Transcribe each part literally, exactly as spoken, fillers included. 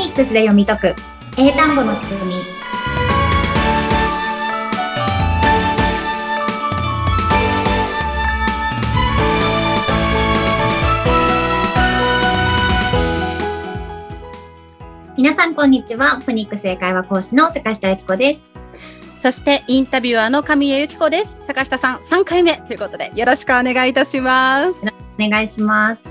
ポニックス で読み解く英単語の仕組み。皆さんこんにちは。ポニックス 英会話講師の坂下悦子です。そしてインタビュアーの神谷由紀子です。坂下さんさんかいめということでよろしくお願いいたします。お願いします。さ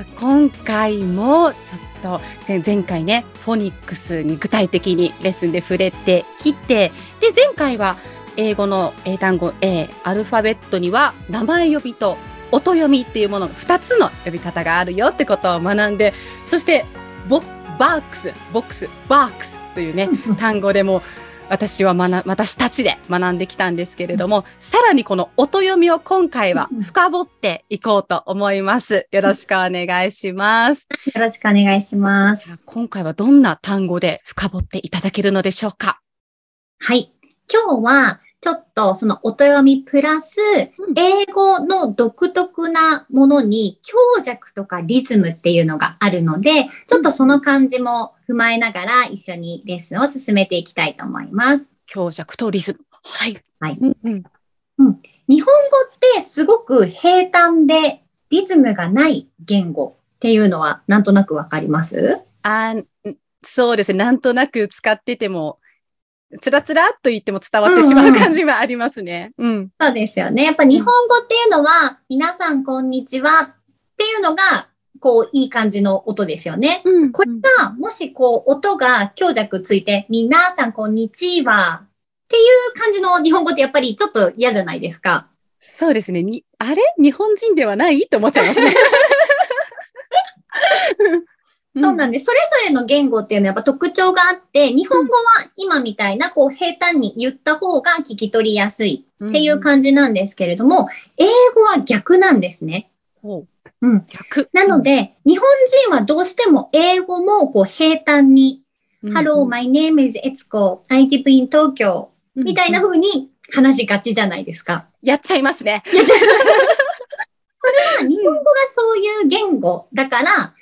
あ今回もちょっと前回ねポニックスに具体的にレッスンで触れてきて、で前回は英語の英単語 A アルファベットには名前呼びと音読みっていうもののふたつの呼び方があるよってことを学んで、そしてボバークスボックスバークスというね単語でも私は学私たちで学んできたんですけれども、さらにこの音読みを今回は深掘っていこうと思います。よろしくお願いします。よろしくお願いします。今回はどんな単語で深掘っていただけるのでしょうか？はい。今日はちょっとその音読みプラス、英語の独特なものに強弱とかリズムっていうのがあるので、ちょっとその感じも踏まえながら一緒にレッスンを進めていきたいと思います。強弱とリズム。はい。はい。うんうんうん、日本語ってすごく平坦でリズムがない言語っていうのはなんとなくわかります？あ、そうですね。なんとなく使っててもつらつらっと言っても伝わってしまう感じはありますね。うんうん、そうですよね。やっぱ日本語っていうのは、皆さんこんにちはっていうのが、こういい感じの音ですよね。うんうん、これが、もしこう音が強弱ついて、皆さんこんにちはっていう感じの日本語ってやっぱりちょっと嫌じゃないですか。そうですね。にあれ日本人ではないって思っちゃいますね。そうなんです。それぞれの言語っていうのはやっぱ特徴があって、日本語は今みたいなこう平坦に言った方が聞き取りやすいっていう感じなんですけれども、英語は逆なんですね。うん、逆。なので、日本人はどうしても英語もこう平坦に、Hello, my name is Etsuko. I live in Tokyo. みたいな風に話しがちじゃないですか。やっちゃいますね。それは日本語がそういう言語だから、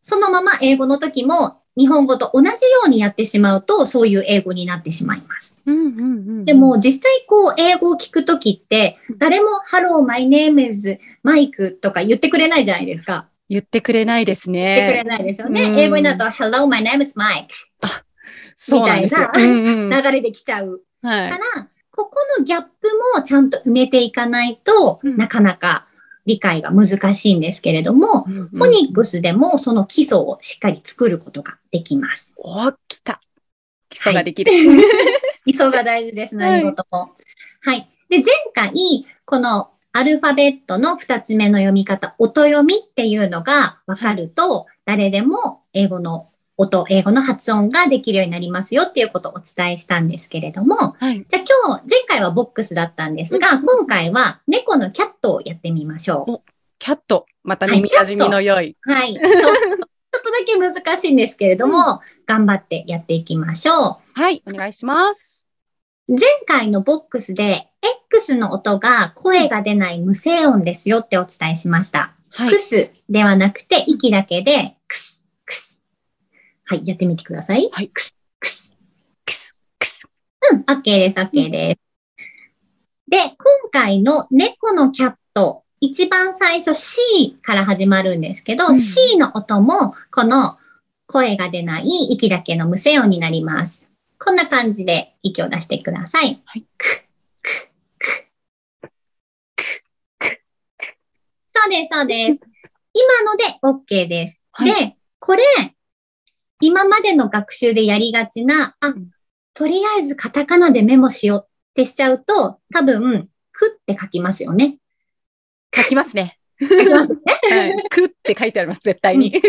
そのまま英語の時も日本語と同じようにやってしまうとそういう英語になってしまいます。うんうんうんうん、でも実際こう英語を聞く時って誰も Hello, my name is Mike とか言ってくれないじゃないですか。言ってくれないですね。言ってくれないですよね。うん、英語になると Hello, my name is Mike みたいな流れできちゃう。はい、からここのギャップもちゃんと埋めていかないと、うん、なかなか理解が難しいんですけれども、うんうんうん、ポニックス でもその基礎をしっかり作ることができます。お、きた。基礎ができる。はい、基礎が大事です、何事も。はい。はい、で、前回、このアルファベットのふたつめの読み方、音読みっていうのが分かると、誰でも英語の音、英語の発音ができるようになりますよっていうことをお伝えしたんですけれども、はい、じゃあ今日、前回はボックスだったんですが、うん、今回は猫のキャットをやってみましょう。お、キャット。また耳馴染みの良い。はい、ちょっと、ちょっとだけ難しいんですけれども、うん、頑張ってやっていきましょう。はい、お願いします。前回のボックスで、X の音が声が出ない無声音ですよってお伝えしました。はい、クスではなくて、息だけで、クス。はい、やってみてください。はい。くす、くす、くす、くす。うん、OK です、OK です。で、今回の猫のキャット、一番最初 C から始まるんですけど、うん、C の音も、この声が出ない息だけの無声音になります。こんな感じで息を出してください。はい。く、く、く、く、く。そうです、そうです。今ので OK です。はい、で、これ、今までの学習でやりがちな、あ、とりあえずカタカナでメモしようってしちゃうと、多分、くって書きますよね。書きますね。書きますね。はい、くって書いてあります、絶対に。うん、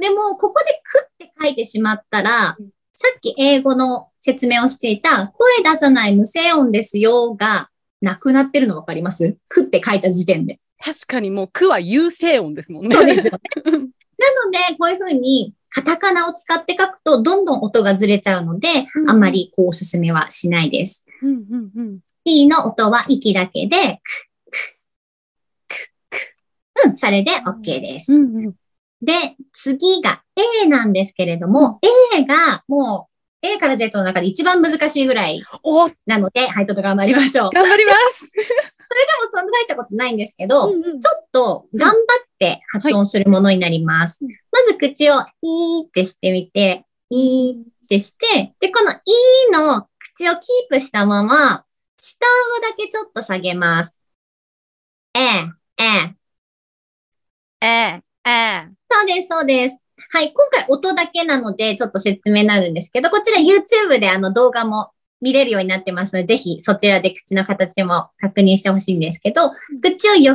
でも、ここでくって書いてしまったら、うん、さっき英語の説明をしていた、声出さない無声音ですよが、なくなってるのわかります？くって書いた時点で。確かにもう、くは有声音ですもんね。そうですよね。なので、こういうふうに、カタカナを使って書くとどんどん音がずれちゃうので、うん、あんまりこうおすすめはしないです。うんうんうん、E の音は息だけで、く、く、く、く、うん、それで OK です。うんうん、で、次が A なんですけれども、A がもう A から Z の中で一番難しいぐらいなので、はい、ちょっと頑張りましょう。頑張ります。それでもそんな大したことないんですけど、うんうん、ちょっと頑張って発音するものになります。うんはい、まず口をイーってしてみて、イーってして、で、このイーの口をキープしたまま、下顎だけちょっと下げます。えー、えー。えー、えー。そうです、そうです。はい、今回音だけなのでちょっと説明になるんですけど、こちら YouTube であの動画も見れるようになってますので、ぜひそちらで口の形も確認してほしいんですけど、口を横に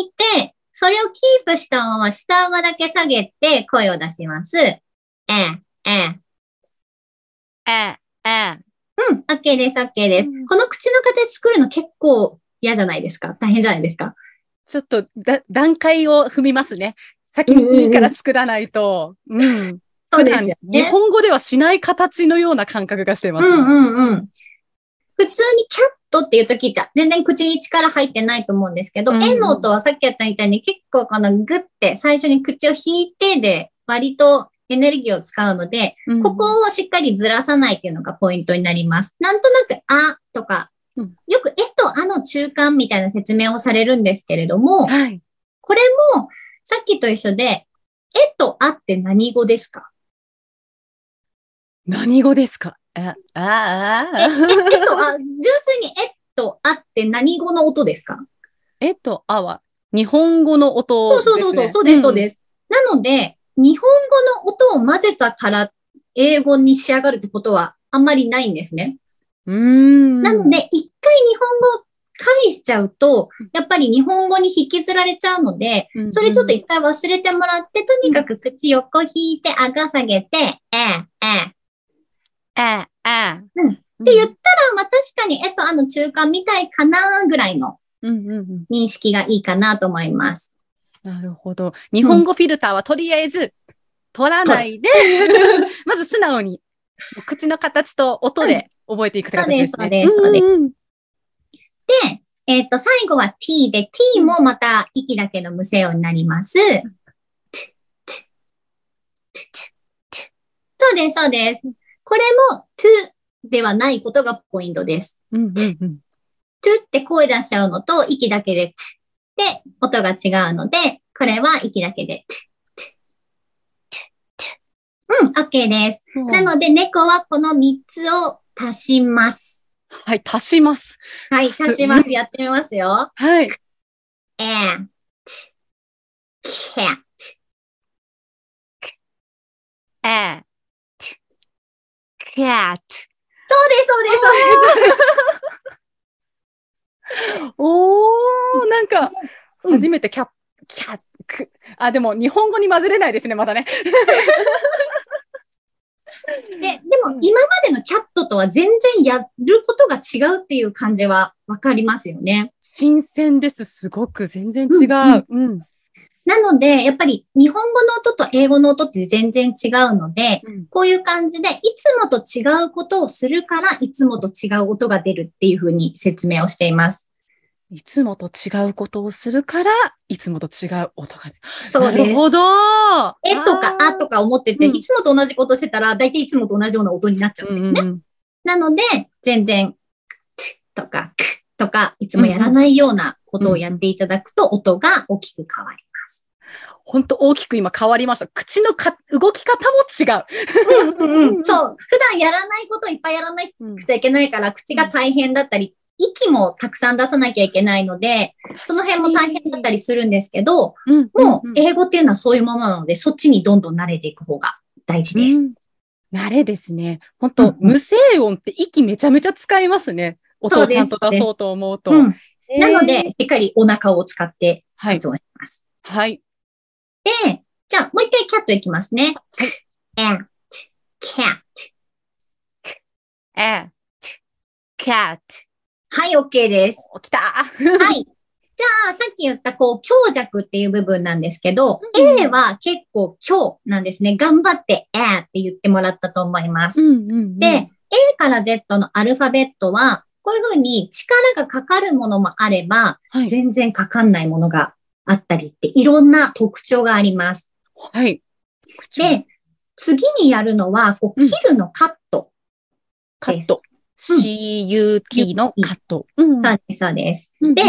引いて、それをキープしたまま下顎だけ下げて声を出します。えー、えー。えー、えー。うん、OK です、OK です。うん、この口の形作るの結構嫌じゃないですか？大変じゃないですか？ちょっとだ段階を踏みますね。先にいいから作らないと。うん、うんうん。そうですよね。日本語ではしない形のような感覚がしてます。うんうんうん。普通にキャットっていう時って全然口に力入ってないと思うんですけど、うん、円の音はさっきやったみたいに結構このグって最初に口を引いてで割とエネルギーを使うので、うん、ここをしっかりずらさないっていうのがポイントになります。なんとなくあとか、うん、よくえとあの中間みたいな説明をされるんですけれども、はい、これもさっきと一緒で、えとあって何語ですか？何語ですか？ああああえ、えとあ、純粋にえとあって何語の音ですか？えとあは日本語の音ですね。そうそうそう、そうです、そうです。うん、なので、日本語の音を混ぜたから英語に仕上がるってことはあんまりないんですね。うーんなので、一回日本語を返しちゃうと、やっぱり日本語に引きずられちゃうので、それちょっと一回忘れてもらって、とにかく口横引いて、顎下げて、えー、えー、えー、えー、うん。って言ったら、まあ確かに、えっと、あの中間みたいかなぐらいの認識がいいかなと思います。なるほど。日本語フィルターはとりあえず取らないで、うん、まず素直に口の形と音で覚えていくって形ですね。うん、そうです、そうです、そうです。で、えっと、最後は t で、t もまた息だけの無声音になります。そうです、そうです。これも to ではないことがポイントです。うんうんうん、to って声出しちゃうのと息だけで、で、音が違うので、これは息だけで。うん、OK です。うん、なので、猫はこのみっつを足します。はい、足します。はい、足します。やってみますよ。はい。and, cat, and, cat。そうです、そうです、そうです。おー、なんか、初めてキャッ、うん、キャッ、く、あ、でも日本語に混ぜれないですね、まだね。で、でも今までのキャットとは全然やることが違うっていう感じはわかりますよね。新鮮です、すごく。全然違う。うん、うん。なので、やっぱり日本語の音と英語の音って全然違うので、うん、こういう感じで、いつもと違うことをするから、いつもと違う音が出るっていうふうに説明をしています。いつもと違うことをするから、いつもと違う音が出る。そうです。なるほど。えとかあとか思ってて、うん、いつもと同じことしてたら、だいたいいつもと同じような音になっちゃうんですね。うんうん、なので、全然、とか、くとか、いつもやらないようなことをやっていただくと、うん、音が大きく変わります。本当大きく今変わりました。口のか動き方も違う。うんうんうん、そう。普段やらないことをいっぱいやらないくちゃいけないから、うん、口が大変だったり、息もたくさん出さなきゃいけないので、その辺も大変だったりするんですけど、うん、もう英語っていうのはそういうものなので、そっちにどんどん慣れていく方が大事です。うん、慣れですね。本当、うん、無声音って息めちゃめちゃ使いますね。音をちゃんと出そうと思うと。うんえー、なので、しっかりお腹を使って発音します。はい。はいで、じゃあ、もう一回キャットいきますね。cat, cat, cat, cat。はい、OK です。来た。はい。じゃあ、さっき言った、こう、強弱っていう部分なんですけど、うん、A は結構強なんですね。頑張って、えーって言ってもらったと思います。で、A から Z のアルファベットは、こういうふうに力がかかるものもあれば、はい、全然かかんないものがあったりっていろんな特徴があります。はい。で、次にやるのは、こう切るのカットです。カット。シーユーティー のカット。うん、そうです、そうです。で、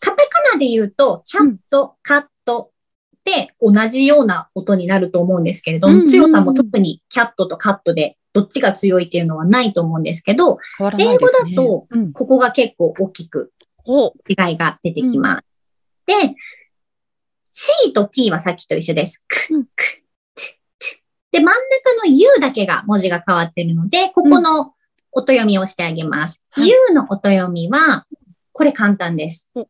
カペカナで言うと、キャット、カットって同じような音になると思うんですけれども、うん、強さも特にキャットとカットでどっちが強いっていうのはないと思うんですけど、変わらないですね。英語だと、ここが結構大きく違いが出てきます。うん、で、C と T はさっきと一緒です。うんで、真ん中の U だけが文字が変わってるので、ここの音読みをしてあげます。うん、U の音読みは、これ簡単です。うん、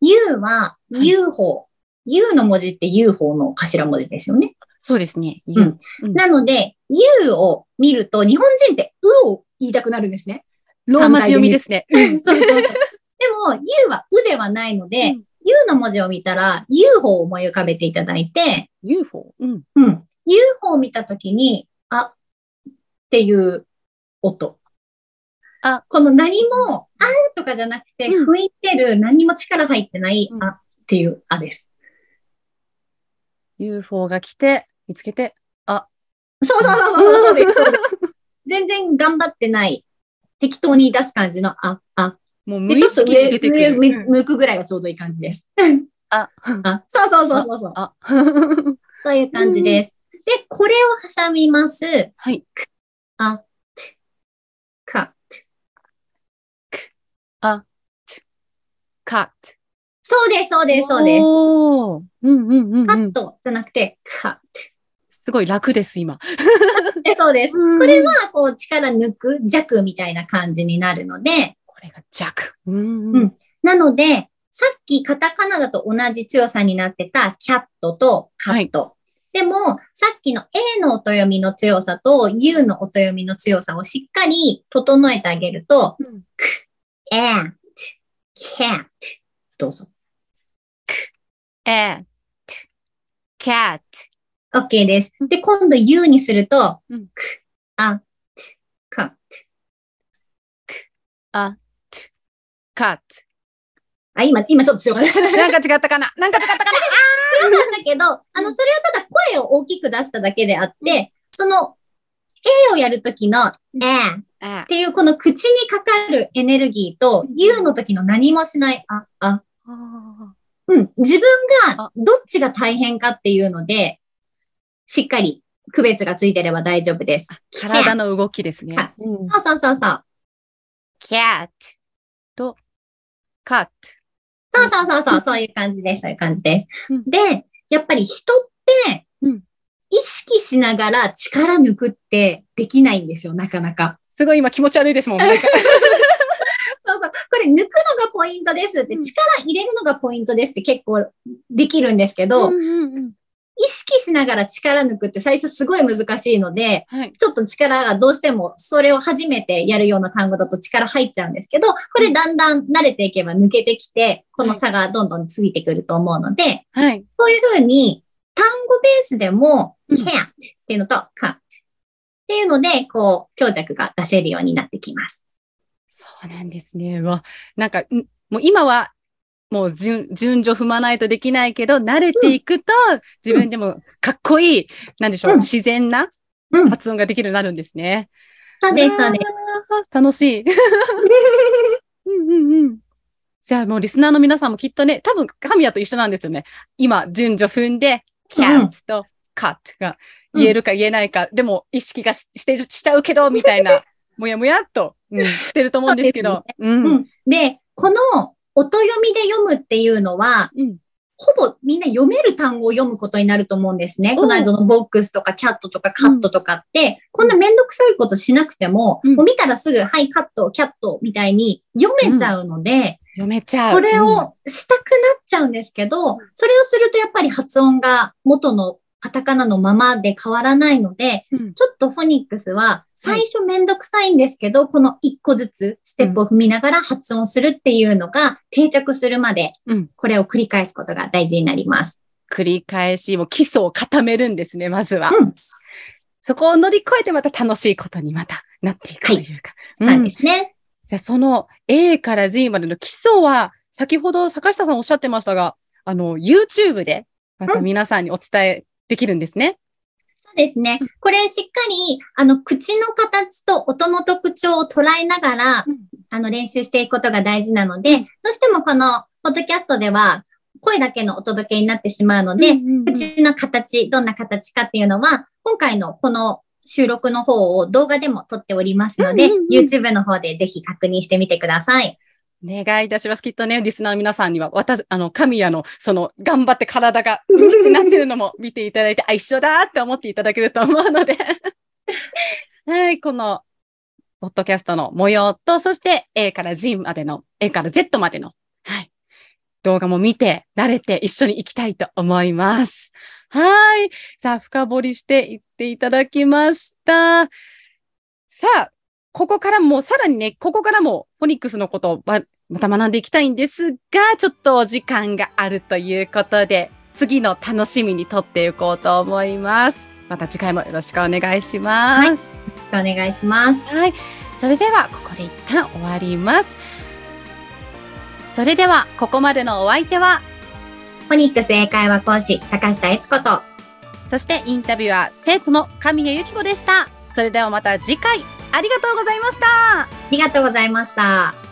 U は ユーフォー、はい。U の文字って ユーフォー の頭文字ですよね。そうですね。U うんうん、なので、U を見ると、日本人ってうを言いたくなるんですね。ローマ字読みですね。うん、そうそうそう。でも、U はうではないので、うん、U の文字を見たら ユーフォー を思い浮かべていただいて、ユーフォー？ うん。うん。ユーフォー を見たときに、あっていう音。あ、この何も、あとかじゃなくて、うん、吹いてる、何も力入ってない、うん、あっていうあです。ユーフォー が来て、見つけて、あ。そうそうそうそう、そうです。そうです全然頑張ってない、適当に出す感じのあ、あ。もう無意識に出てくる。ちょっと上、上、向くぐらいがちょうどいい感じです。あ、あ、そうそうそうそうそう。あ、そういう感じです。で、これを挟みます。はい。あ、つ、か、つ、く、あ、つ、か、つ。そうです、そうです、そうです。おー。うんうんうん。カットじゃなくて、か、つ。すごい楽です、今。そうです。これは、こう、力抜く、弱みたいな感じになるので、これが弱。うんうん、なので、さっきカタカナだと同じ強さになってたキャットとカット。はい、でも、さっきの A の音読みの強さと U の音読みの強さをしっかり整えてあげると、うん、く、えん、き、キャット。どうぞ。く、えん、キャット。OK です。で、今度 U にすると、うん、く、あ、かっ。あ、カット。あ、今、今ちょっと強かった。なんか違ったかななんか違ったかな強かったけど、あの、それはただ声を大きく出しただけであって、その、A をやるときの、えっていうこの口にかかるエネルギーと、U のときの何もしない、あ、あ。うん、自分がどっちが大変かっていうので、しっかり区別がついてれば大丈夫です。体の動きですね。うん、そうそうそうそう。キャットとカット。そうそうそうそう、うん、そういう感じです。そういう感じです。うん、で、やっぱり人って、うん、意識しながら力抜くってできないんですよ、なかなか。すごい今気持ち悪いですもん。なんかそうそう。これ抜くのがポイントですって、うん、力入れるのがポイントですって結構できるんですけど、うんうんうん、意識しながら力抜くって最初すごい難しいので、はい、ちょっと力がどうしてもそれを初めてやるような単語だと力入っちゃうんですけど、これだんだん慣れていけば抜けてきて、この差がどんどんついてくると思うので、はい、そういうふうに単語ベースでも、can't っていうのと can't っていうので、こう、強弱が出せるようになってきます。そうなんですね。うわ、なんか、もう今は、もう順、順序踏まないとできないけど、慣れていくと、うん、自分でもかっこいい、なんでしょう、うん、自然な発音ができるようになるんですね。そうです、そうです。楽しい。うんうんうん。じゃあもうリスナーの皆さんもきっとね、多分神谷と一緒なんですよね。今、順序踏んで、キャッツとカットが言えるか言えないか、うん、でも意識が し, してしちゃうけど、みたいな、もやもやっと、うん、してると思うんですけど。う, ね、うん、うん。で、この、音読みで読むっていうのは、うん、ほぼみんな読める単語を読むことになると思うんですね。この間のボックスとかキャットとかカットとかって、うん、こんなめんどくさいことしなくても、うん、もう見たらすぐ、はい、カット、キャットみたいに読めちゃうので、うん、読めちゃう。それをしたくなっちゃうんですけど、うん、それをするとやっぱり発音が元のカタカナのままで変わらないので、うん、ちょっとフォニックスは最初めんどくさいんですけど、はい、この一個ずつステップを踏みながら発音するっていうのが定着するまで、これを繰り返すことが大事になります。うん、繰り返し、もう基礎を固めるんですね、まずは。うん、そこを乗り越えてまた楽しいことにまたなっていくというか。はい、そうですね。うん、じゃあその A から G までの基礎は、先ほど坂下さんおっしゃってましたが、あの、YouTube でまた皆さんにお伝え、うんできるんですね。そうですね。これしっかりあの口の形と音の特徴を捉えながら、うん、あの練習していくことが大事なので、どうしてもこのポッドキャストでは声だけのお届けになってしまうので、うんうんうん、口の形、どんな形かっていうのは、今回のこの収録の方を動画でも撮っておりますので、うんうんうん、YouTube の方でぜひ確認してみてください。お願いいたします。きっとね、リスナーの皆さんには、私、あの、神谷の、その、頑張って体が、ってなってるのも見ていただいて、あ、一緒だって思っていただけると思うので。はい、この、ポッドキャストの模様と、そして、A から G までの、A から Z までの、はい、動画も見て、慣れて一緒に行きたいと思います。はい。さあ、深掘りしていっていただきました。さあ、ここからもさらにね、ここからもポニックスのことをまた学んでいきたいんですが、ちょっとお時間があるということで、次の楽しみにとっていこうと思います。また次回もよろしくお願いします。はい、お願いします。はい、それではここで一旦終わります。それではここまでのお相手は、ポニックス英会話講師坂下悦子と、そしてインタビュアー生徒の神谷由紀子でした。それではまた次回。ありがとうございました。ありがとうございました。